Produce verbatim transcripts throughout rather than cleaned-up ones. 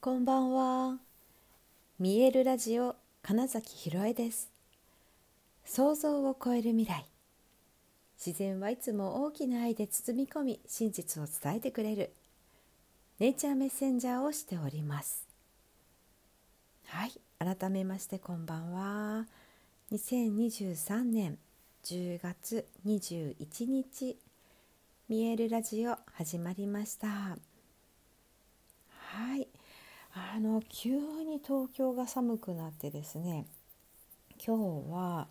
こんばんは。見えるラジオ金崎ひろえです。想像を超える未来。自然はいつも大きな愛で包み込み、真実を伝えてくれるネイチャーメッセンジャーをしております。はい、改めましてこんばんは。にせんにじゅうさんねんじゅうがつにじゅういちにち、見えるラジオ始まりました。はい、あの急に東京が寒くなってですね、今日は、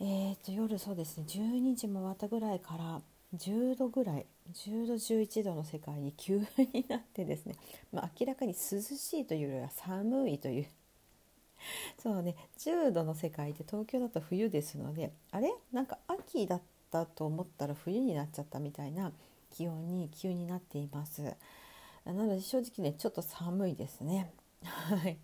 えー、と夜そうですねじゅうにじも終わったぐらいからじゅうどぐらい、じゅうどじゅういちどの世界に急になってですね、まあ、明らかに涼しいというよりは寒いというそうね、じゅうどの世界で東京だと冬ですので、あれなんか秋だったと思ったら冬になっちゃったみたいな気温に急になっています。なので正直ね、ちょっと寒いですね。はい、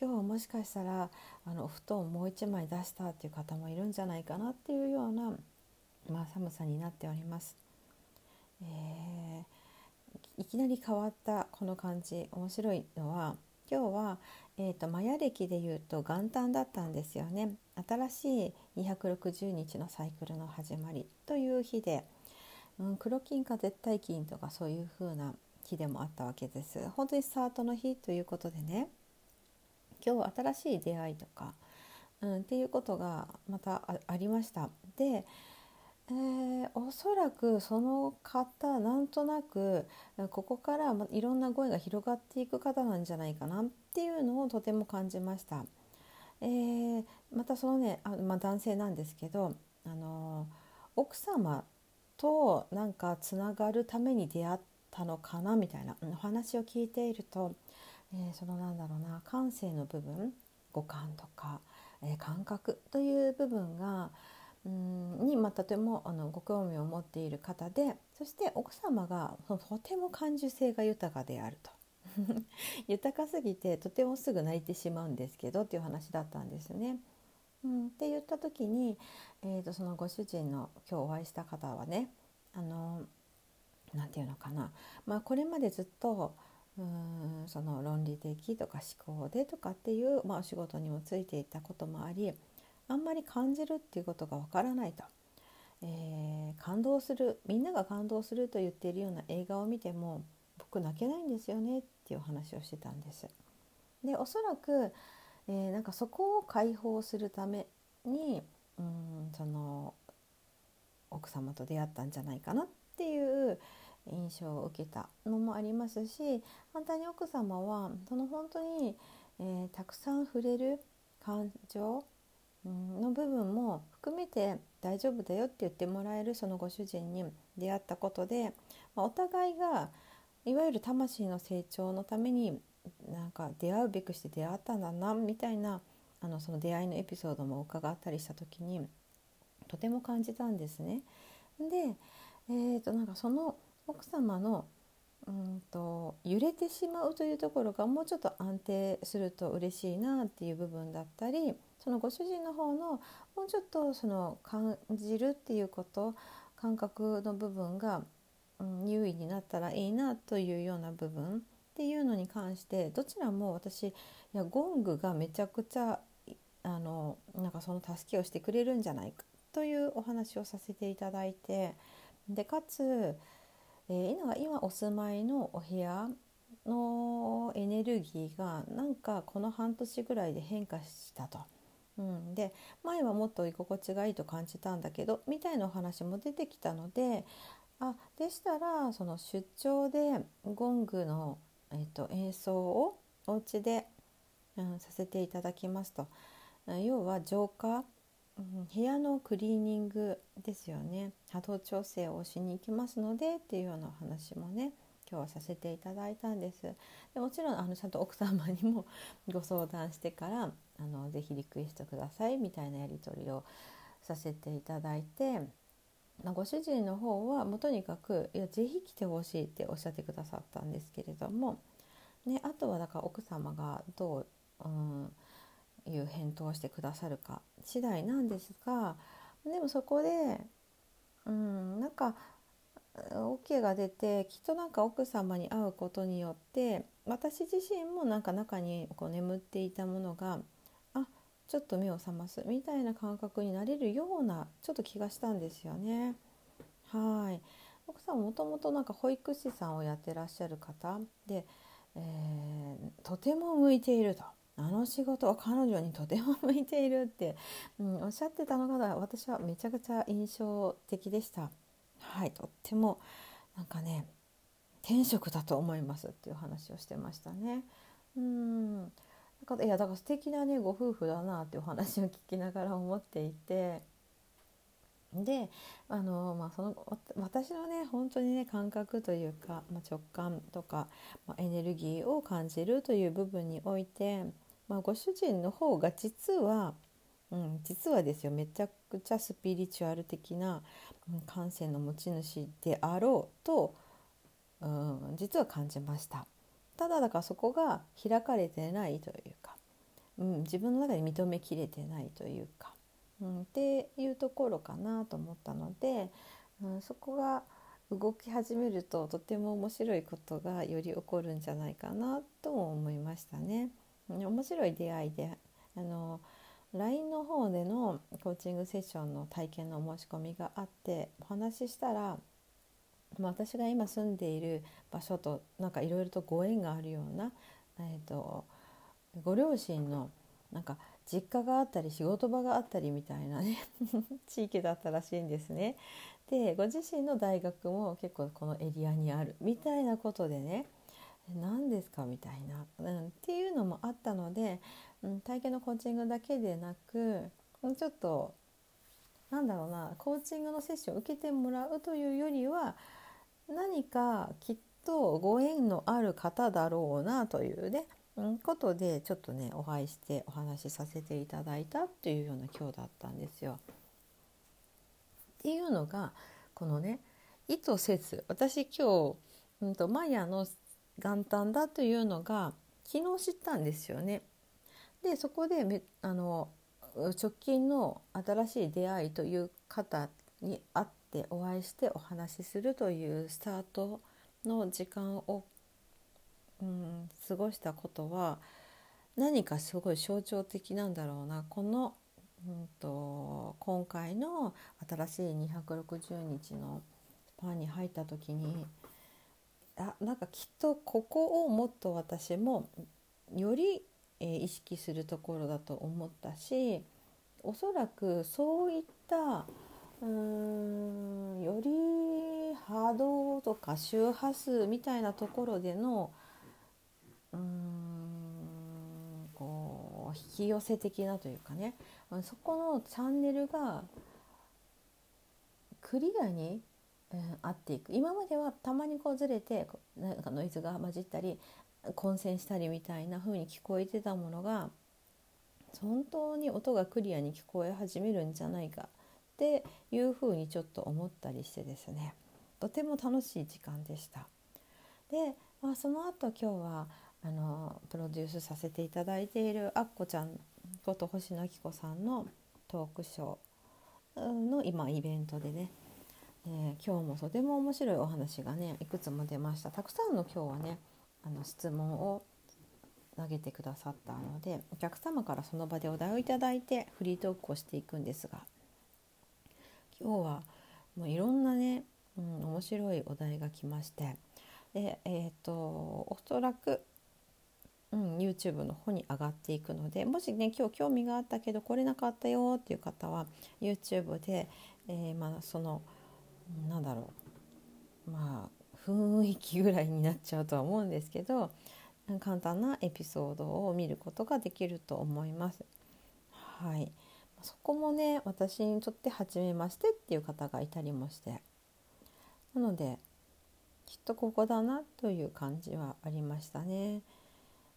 今日はもしかしたらあのお布団をもう一枚出したっていう方もいるんじゃないかなっていうような、まあ、寒さになっております。えー、いきなり変わったこの感じ、面白いのは今日は、えー、とマヤ暦でいうと元旦だったんですよね。新しいにひゃくろくじゅうにちのサイクルの始まりという日で、うん、黒金か絶対金とかそういう風な日でもあったわけです。本当にスタートの日ということでね、今日は新しい出会いとか、うん、っていうことがまた あ, ありました。で、えー、おそらくその方なんとなくここからいろんな声が広がっていく方なんじゃないかなっていうのをとても感じました。えー、またそのね、あ、まあ、男性なんですけど、あの奥様となんかつながるために出会ってたのかなみたいなお話を聞いていると、えー、そのなんだろうな、感性の部分、五感とか、えー、感覚という部分がうんに、まあ、とてもあのご興味を持っている方で、そして奥様がとても感受性が豊かであると豊かすぎてとてもすぐ泣いてしまうんですけどっていう話だったんですね。うん、って言った時に、えーと、そのご主人の今日お会いした方はね、あのなんていうのかな、まあ、これまでずっとうーんその論理的とか思考でとかっていう、まあ、お仕事にもついていたこともあり、あんまり感じるっていうことがわからないと、えー、感動する、みんなが感動すると言っているような映画を見ても僕泣けないんですよねっていう話をしてたんです。で、おそらく、えー、なんかそこを解放するためにうーんその奥様と出会ったんじゃないかなっていう印象を受けたのもありますし、反対に奥様はその本当に、えー、たくさん触れる感情の部分も含めて大丈夫だよって言ってもらえるそのご主人に出会ったことで、まあ、お互いがいわゆる魂の成長のためになんか出会うべくして出会ったんだなみたいな、あのその出会いのエピソードも伺ったりした時にとても感じたんですね。で、えーと、なんかその奥様のうんと揺れてしまうというところがもうちょっと安定すると嬉しいなっていう部分だったり、そのご主人の方のもうちょっとその感じるっていうこと、感覚の部分が、うん、優位になったらいいなというような部分っていうのに関して、どちらも私、いやゴングがめちゃくちゃあのなんかその助けをしてくれるんじゃないかというお話をさせていただいて、でかつえー、今お住まいのお部屋のエネルギーがなんかこの半年ぐらいで変化したと、うん、で前はもっと居心地がいいと感じたんだけどみたいなお話も出てきたので、あ、でしたらその出張でゴングの、えー、と演奏をお家で、うん、させていただきますと、要は浄化、うん、部屋のクリーニングですよね、波動調整をしに行きますのでっていうようなお話もね、今日はさせていただいたんです。でもちろんあのちゃんと奥様にもご相談してから、あのぜひリクエストくださいみたいなやり取りをさせていただいて、ご主人の方はもうとにかく、いやぜひ来てほしいっておっしゃってくださったんですけれども、ね、あとはだから奥様がどう、うんいう返答をしてくださるか次第なんですが、でもそこで、うん、なんか OK が出て、きっとなんか奥様に会うことによって私自身もなんか中にこう眠っていたものがあちょっと目を覚ますみたいな感覚になれるようなちょっと気がしたんですよね。はい、奥さんもともとなんか保育士さんをやってらっしゃる方で、えー、とても向いていると、あの仕事は彼女にとても向いているって、うん、おっしゃってたのが私はめちゃくちゃ印象的でした。はい、とってもなんかね天職だと思いますっていう話をしてましたね。うん、だからいやだから素敵なねご夫婦だなっていう話を聞きながら思っていて、であの、まあ、その私のね本当にね感覚というか、まあ、直感とか、まあ、エネルギーを感じるという部分において、まあ、ご主人の方が実はうん、実はですよめちゃくちゃスピリチュアル的な感性の持ち主であろうと、うん、実は感じました。ただだからそこが開かれてないというか、うん、自分の中で認めきれてないというか、うん、っていうところかなと思ったので、うん、そこが動き始めるととても面白いことがより起こるんじゃないかなとも思いましたね。面白い出会いであのライン の方でのコーチングセッションの体験の申し込みがあってお話ししたら、まあ、私が今住んでいる場所となんかいろいろとご縁があるような、えーと、ご両親のなんか実家があったり仕事場があったりみたいなね地域だったらしいんですね。で、ご自身の大学も結構このエリアにあるみたいなことでね、何ですかみたいな、うん、っていうのもあったので、うん、体験のコーチングだけでなくちょっとなんだろうなコーチングのセッションを受けてもらうというよりは何かきっとご縁のある方だろうなというね、うん、ことでちょっとねお会いしてお話しさせていただいたっていうような今日だったんですよ。っていうのがこのね意図せず私今日、うんと、マヤの元旦だというのが昨日知ったんですよね。でそこでめあの直近の新しい出会いという方に会ってお会いしてお話しするというスタートの時間を、うん、過ごしたことは何かすごい象徴的なんだろうなこの、うん、と今回の新しいにひゃくろくじゅうにちのパンに入った時にあなんかきっとここをもっと私もより、えー、意識するところだと思ったし、おそらくそういったうーんより波動とか周波数みたいなところでのうーんこう引き寄せ的なというかね、そこのチャンネルがクリアに合っていく。今まではたまにこうずれてなんかノイズが混じったり混戦したりみたいな風に聞こえてたものが本当に音がクリアに聞こえ始めるんじゃないかっていう風にちょっと思ったりしてですね、とても楽しい時間でした。で、まあ、その後今日はあのプロデュースさせていただいているあっこちゃんこと星野あき子さんのトークショーの今イベントでね、えー、今日もとても面白いお話がねいくつも出ました。たくさんの今日はねあの質問を投げてくださったので、お客様からその場でお題をいただいてフリートークをしていくんですが、今日はもういろんなね、うん、面白いお題が来まして、で、えー、とおそらく、うん、YouTube の方に上がっていくので、もしね今日興味があったけど来れなかったよっていう方は YouTube で、えーまあ、そのなんだろうまあ雰囲気ぐらいになっちゃうとは思うんですけど、簡単なエピソードを見ることができると思います。はい、そこもね私にとって初めましてっていう方がいたりもして、なのできっとここだなという感じはありましたね。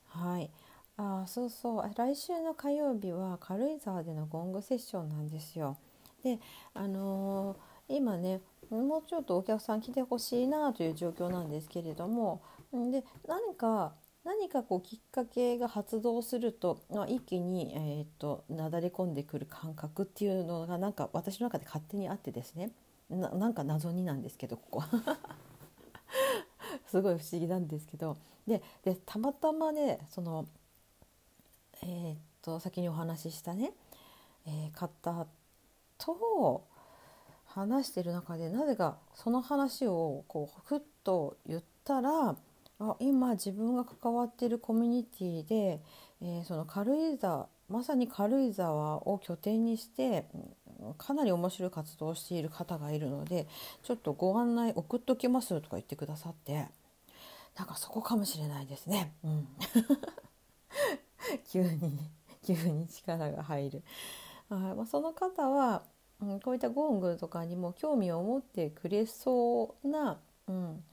はい、あそうそう、来週の火曜日は軽井沢でのゴングセッションなんですよ。であのー今ねもうちょっとお客さん来てほしいなという状況なんですけれども、で何か何かこうきっかけが発動すると、まあ、一気に、えー、っとなだれ込んでくる感覚っていうのがなんか私の中で勝手にあってですね、な, なんか謎になんですけどここすごい不思議なんですけど で, でたまたまねその、えー、っと先にお話ししたね、えー、方と話してる中でなぜかその話をこうふっと言ったらあ今自分が関わっているコミュニティで、えー、その軽井沢まさに軽井沢を拠点にしてかなり面白い活動をしている方がいるのでちょっとご案内送っときますとか言ってくださってなんかそこかもしれないですね、うん、急に急に力が入るあ、まあ、その方は、うん、こういったゴングとかにも興味を持ってくれそうな、うん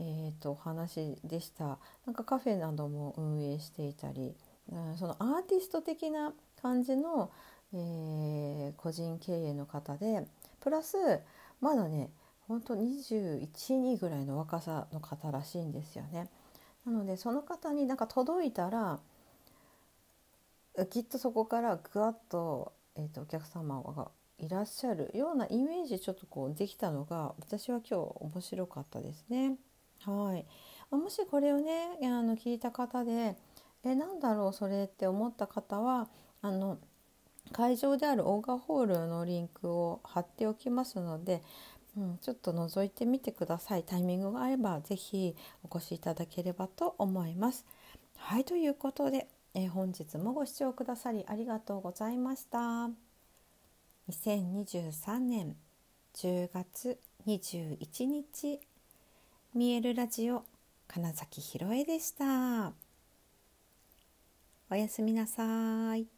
えー、とお話でした。なんかカフェなども運営していたりそのアーティスト的な感じの、えー、個人経営の方でプラスまだね本当にじゅういちにぐらいの若さの方らしいんですよね。なのでその方になんか届いたらきっとそこからぐわっと、えーと、お客様がいらっしゃるようなイメージちょっとこうできたのが私は今日面白かったですね。はい、もしこれをねあの聞いた方でえなんだろうそれって思った方はあの会場であるオーガホールのリンクを貼っておきますので、うん、ちょっと覗いてみてください。タイミングがあればぜひお越しいただければと思います。はいということでえ本日もご視聴くださりありがとうございました。にせんにじゅうさんねんじゅうがつにじゅういちにち見えるラジオ金崎ひろえでした。おやすみなさい。